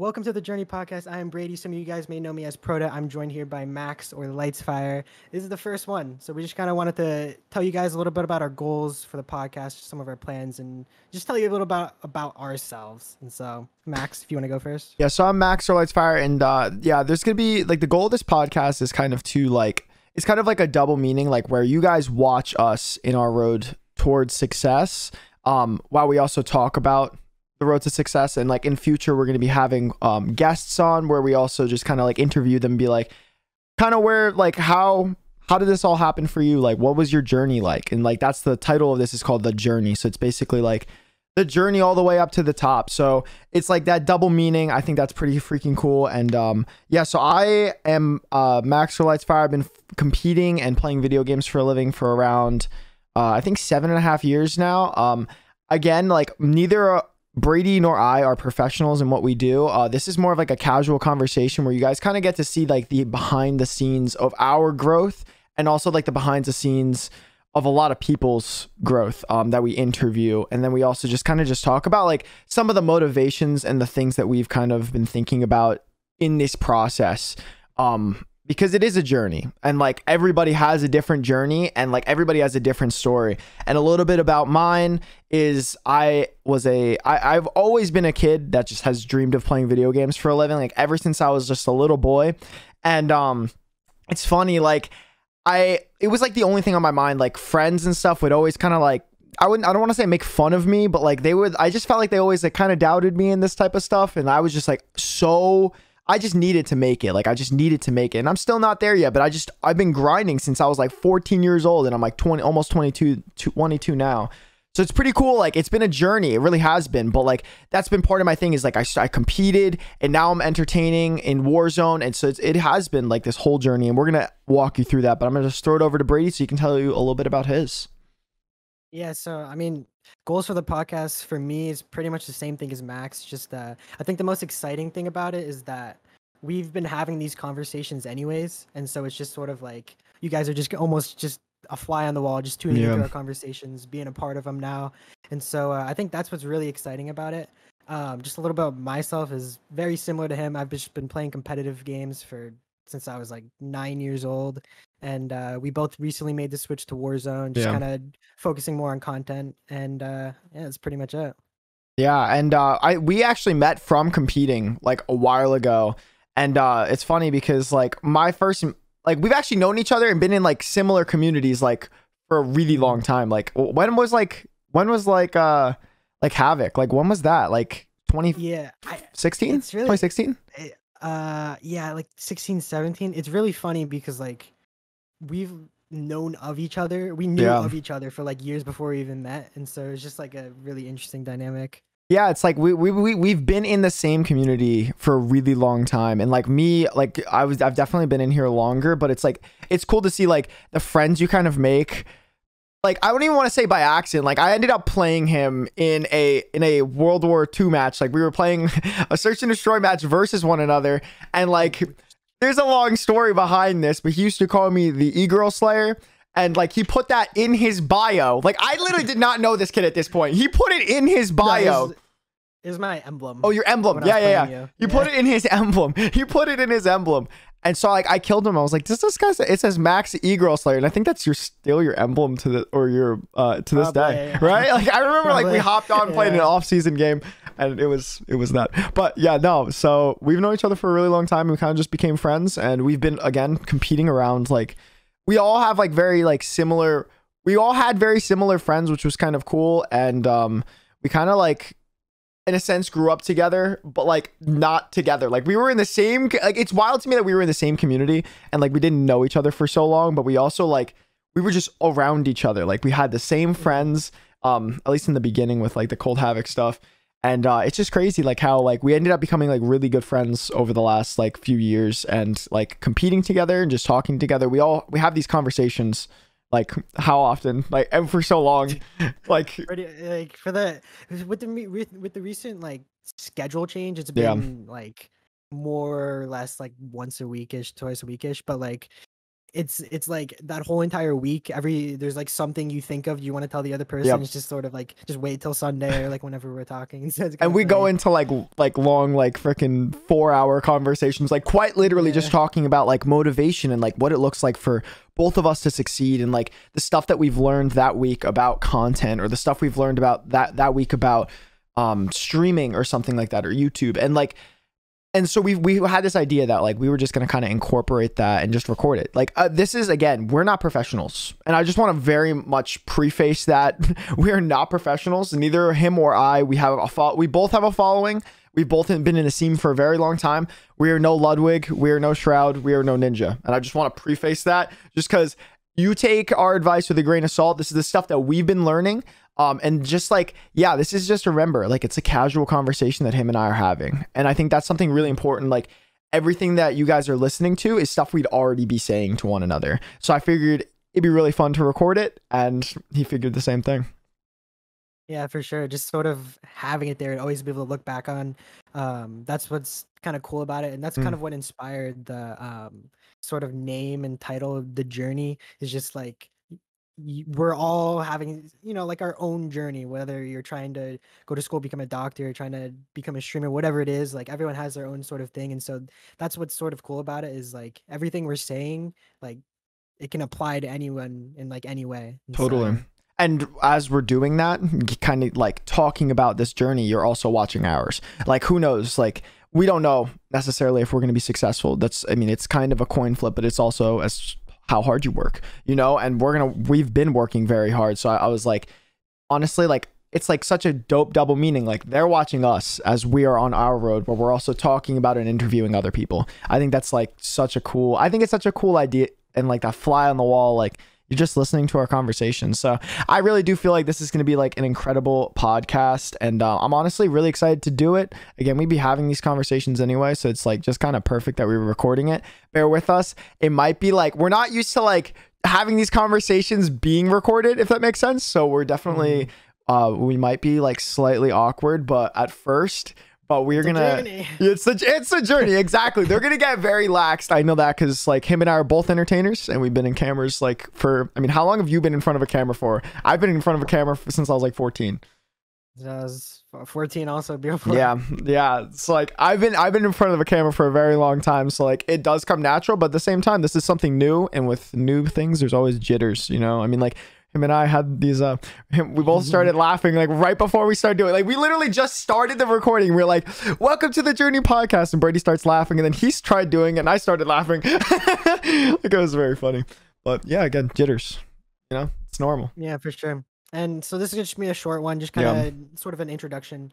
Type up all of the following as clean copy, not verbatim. Welcome to The Journey Podcast. I am Brady. Some of you guys may know me as Proda. I'm joined here by Max or Lightsfire. This is the first one, so we just kind of wanted to tell you guys a little bit about our goals for the podcast, some of our plans, and just tell you a little about ourselves. And so, Max, if you want to go first. Yeah, so I'm Max or Lightsfire, and yeah, there's going to be, like, the goal of this podcast is kind of to, like, it's kind of like a double meaning, like, where you guys watch us in our road towards success, while we also talk about the road to success. And like in future we're going to be having guests on where we also just kind of like interview them and be like kind of where like how did this all happen for you, like what was your journey like. And like that's the title of this is called The Journey, so it's basically like the journey all the way up to the top. So it's like that double meaning. I think that's pretty freaking cool. And yeah, so I am Max for Lightsfire. I've been competing and playing video games for a living for around I think 7.5 years now. Again, like neither Brady nor I are professionals in what we do. This is more of like a casual conversation where you guys kind of get to see like the behind the scenes of our growth and also like the behind the scenes of a lot of people's growth that we interview. And then we also just kind of just talk about like some of the motivations and the things that we've kind of been thinking about in this process, because it is a journey and like everybody has a different journey and like everybody has a different story. And a little bit about mine is I've always been a kid that just has dreamed of playing video games for a living, like ever since I was just a little boy. And it's funny, like it was like the only thing on my mind. Like friends and stuff would always kind of like, I don't want to say make fun of me, but like I just felt like they always like kind of doubted me in this type of stuff. And I was just like, I just needed to make it. Like, I just needed to make it. And I'm still not there yet, but I've been grinding since I was like 14 years old, and I'm like almost 22 now. So it's pretty cool. Like, it's been a journey. It really has been. But like, that's been part of my thing is like, I competed and now I'm entertaining in Warzone. And so it has been like this whole journey, and we're going to walk you through that, but I'm going to just throw it over to Brady so he can tell you a little bit about his. Yeah. So, I mean, goals for the podcast for me is pretty much the same thing as Max. Just I think the most exciting thing about it is that we've been having these conversations anyways, and so it's just sort of like you guys are just almost just a fly on the wall, just tuning into our conversations, being a part of them now. And so I think that's what's really exciting about it. Just a little bit of myself is very similar to him. I've just been playing competitive games since I was like 9 years old, and we both recently made the switch to Warzone, just kind of focusing more on content. And yeah, that's pretty much it. Yeah, and we actually met from competing like a while ago, and it's funny because like we've actually known each other and been in like similar communities like for a really long time. Like when was Havoc? Like when was that? Like 2016? 2016? Yeah, like 16, 17. It's really funny because like we've known of each other, of each other for like years before we even met, and so it's just like a really interesting dynamic. Yeah, it's like we've been in the same community for a really long time. And like me, like I've definitely been in here longer, but it's like it's cool to see like the friends you kind of make. Like, I wouldn't even want to say by accident. Like, I ended up playing him in a World War II match. Like, we were playing a search and destroy match versus one another. And, like, there's a long story behind this, but he used to call me the e-girl slayer. And, like, he put that in his bio. Like, I literally did not know this kid at this point. He put it in his bio. No, is my emblem. Oh, your emblem. Yeah. You put it in his emblem. He put it in his emblem. And so like I killed him. I was like, does this guy say, it says Max e-girl slayer, and I think that's still your emblem to this day. Yeah. Right? Like I remember like we hopped on playing an off-season game, and it was that. But yeah, no. So we've known each other for a really long time. We kind of just became friends, and we've been again competing around, like we all have like we all had very similar friends, which was kind of cool. And we kind of like in a sense grew up together, but like not together. Like we were in the same, like it's wild to me that we were in the same community and like we didn't know each other for so long, but we also like we were just around each other. Like we had the same friends, at least in the beginning with like the Cold Havoc stuff. And it's just crazy like how like we ended up becoming like really good friends over the last like few years, and like competing together and just talking together. We have these conversations like how often, like, and for so long, like with the recent like schedule change, it's been like more or less like once a weekish, twice a weekish, but like it's like that whole entire week, there's like something you think of you want to tell the other person. Yep. It's just sort of like, just wait till Sunday or like whenever we're talking. So and we go into like long, like freaking 4-hour conversations, like quite literally just talking about like motivation and like what it looks like for both of us to succeed, and like the stuff that we've learned that week about content, or the stuff we've learned about that week about streaming or something like that, or YouTube. And like, and so we had this idea that like we were just going to kind of incorporate that and just record it. Like this is, again, we're not professionals. And I just want to very much preface that we are not professionals. Neither him or I, we both have a following. We've both been in the scene for a very long time. We are no Ludwig. We are no Shroud. We are no Ninja. And I just want to preface that, just because you take our advice with a grain of salt. This is the stuff that we've been learning. And just like, yeah, this is just, remember, like it's a casual conversation that him and I are having. And I think that's something really important. Like everything that you guys are listening to is stuff we'd already be saying to one another. So I figured it'd be really fun to record it. And he figured the same thing. Yeah, for sure. Just sort of having it there and always be able to look back on. That's what's kind of cool about it. And that's kind of what inspired the sort of name and title of The Journey, is just like, we're all having, you know, like our own journey, whether you're trying to go to school, become a doctor, trying to become a streamer, whatever it is, like everyone has their own sort of thing. And so that's what's sort of cool about it, is like everything we're saying, like it can apply to anyone in like any way. Totally. And as we're doing that, kind of like talking about this journey, you're also watching ours. Like, who knows? Like, we don't know necessarily if we're going to be successful. That's, I mean, it's kind of a coin flip, but it's also as how hard you work, you know. And we've been working very hard. So I was like, honestly, like it's like such a dope double meaning. Like they're watching us as we are on our road, but we're also talking about and interviewing other people. I think that's like such a cool, I think it's such a cool idea, and like that fly on the wall, like you're just listening to our conversation. So I really do feel like this is going to be like an incredible podcast, and I'm honestly really excited to do it. Again, we'd be having these conversations anyway, so it's like just kind of perfect that we were recording it. Bear with us. It might be like, we're not used to like having these conversations being recorded, if that makes sense. So we're definitely, we might be like slightly awkward, but at first, but we're gonna, it's a journey. Exactly. They're gonna get very laxed. I know that, because like him and I are both entertainers, and we've been in cameras like for, I mean, how long have you been in front of a camera for? I've been in front of a camera since I was like 14. I was 14 also. Beautiful. Yeah, yeah. It's like I've been in front of a camera for a very long time, so like it does come natural. But at the same time, this is something new, and with new things, there's always jitters. You know, I mean, like, him and I had these, we both started laughing like right before we started doing it. Like we literally just started the recording. We were like, welcome to The Journey Podcast. And Brady starts laughing, and then he's tried doing it, and I started laughing. Like, it was very funny. But yeah, again, jitters, you know, it's normal. Yeah, for sure. And so this is just gonna be a short one, just kind of sort of an introduction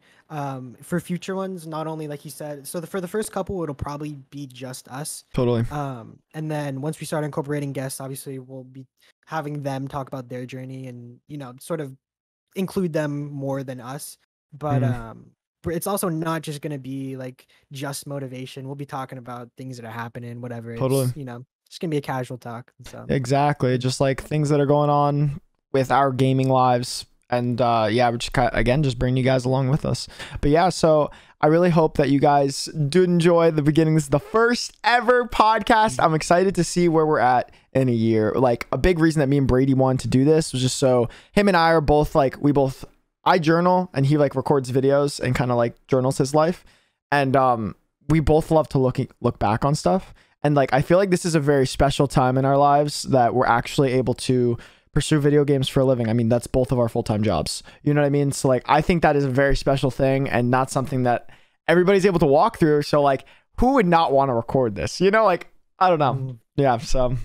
for future ones. Not only, like you said, so for the first couple, it'll probably be just us. Totally. And then once we start incorporating guests, obviously we'll be having them talk about their journey and, you know, sort of include them more than us. But it's also not just going to be like just motivation. We'll be talking about things that are happening, whatever. Totally. It's, you know, it's going to be a casual talk. So. Exactly. Just like things that are going on with our gaming lives. And yeah, we're just again, just bringing you guys along with us. But yeah, so I really hope that you guys do enjoy the beginnings, the first ever podcast. I'm excited to see where we're at in a year. Like a big reason that me and Brady wanted to do this was just so him and I are both like, I journal, and he like records videos and kind of like journals his life. And we both love to look back on stuff. And like, I feel like this is a very special time in our lives that we're actually able to pursue video games for a living. I mean, that's both of our full-time jobs. You know what I mean? So like, I think that is a very special thing, and not something that everybody's able to walk through. So like, who would not want to record this? You know, like, I don't know. Yeah. So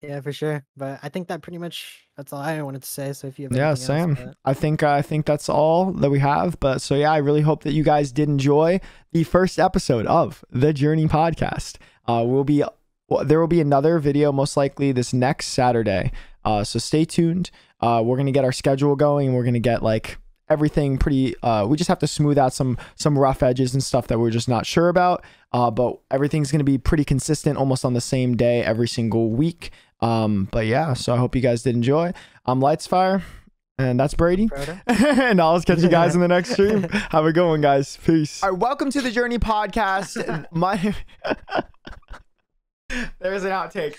yeah, for sure. But I think that pretty much, that's all I wanted to say. So if you have anything else, same. But I think that's all that we have. But so yeah, I really hope that you guys did enjoy the first episode of The Journey Podcast. There will be another video most likely this next Saturday. So stay tuned. We're going to get our schedule going, and we're going to get like everything pretty, we just have to smooth out some rough edges and stuff that we're just not sure about. But everything's going to be pretty consistent, almost on the same day every single week. But yeah, so I hope you guys did enjoy. I'm Lightsfire, and that's Brady. And I'll catch you guys in the next stream. Have a good one, guys. Peace. All right, welcome to The Journey Podcast. There's an outtake.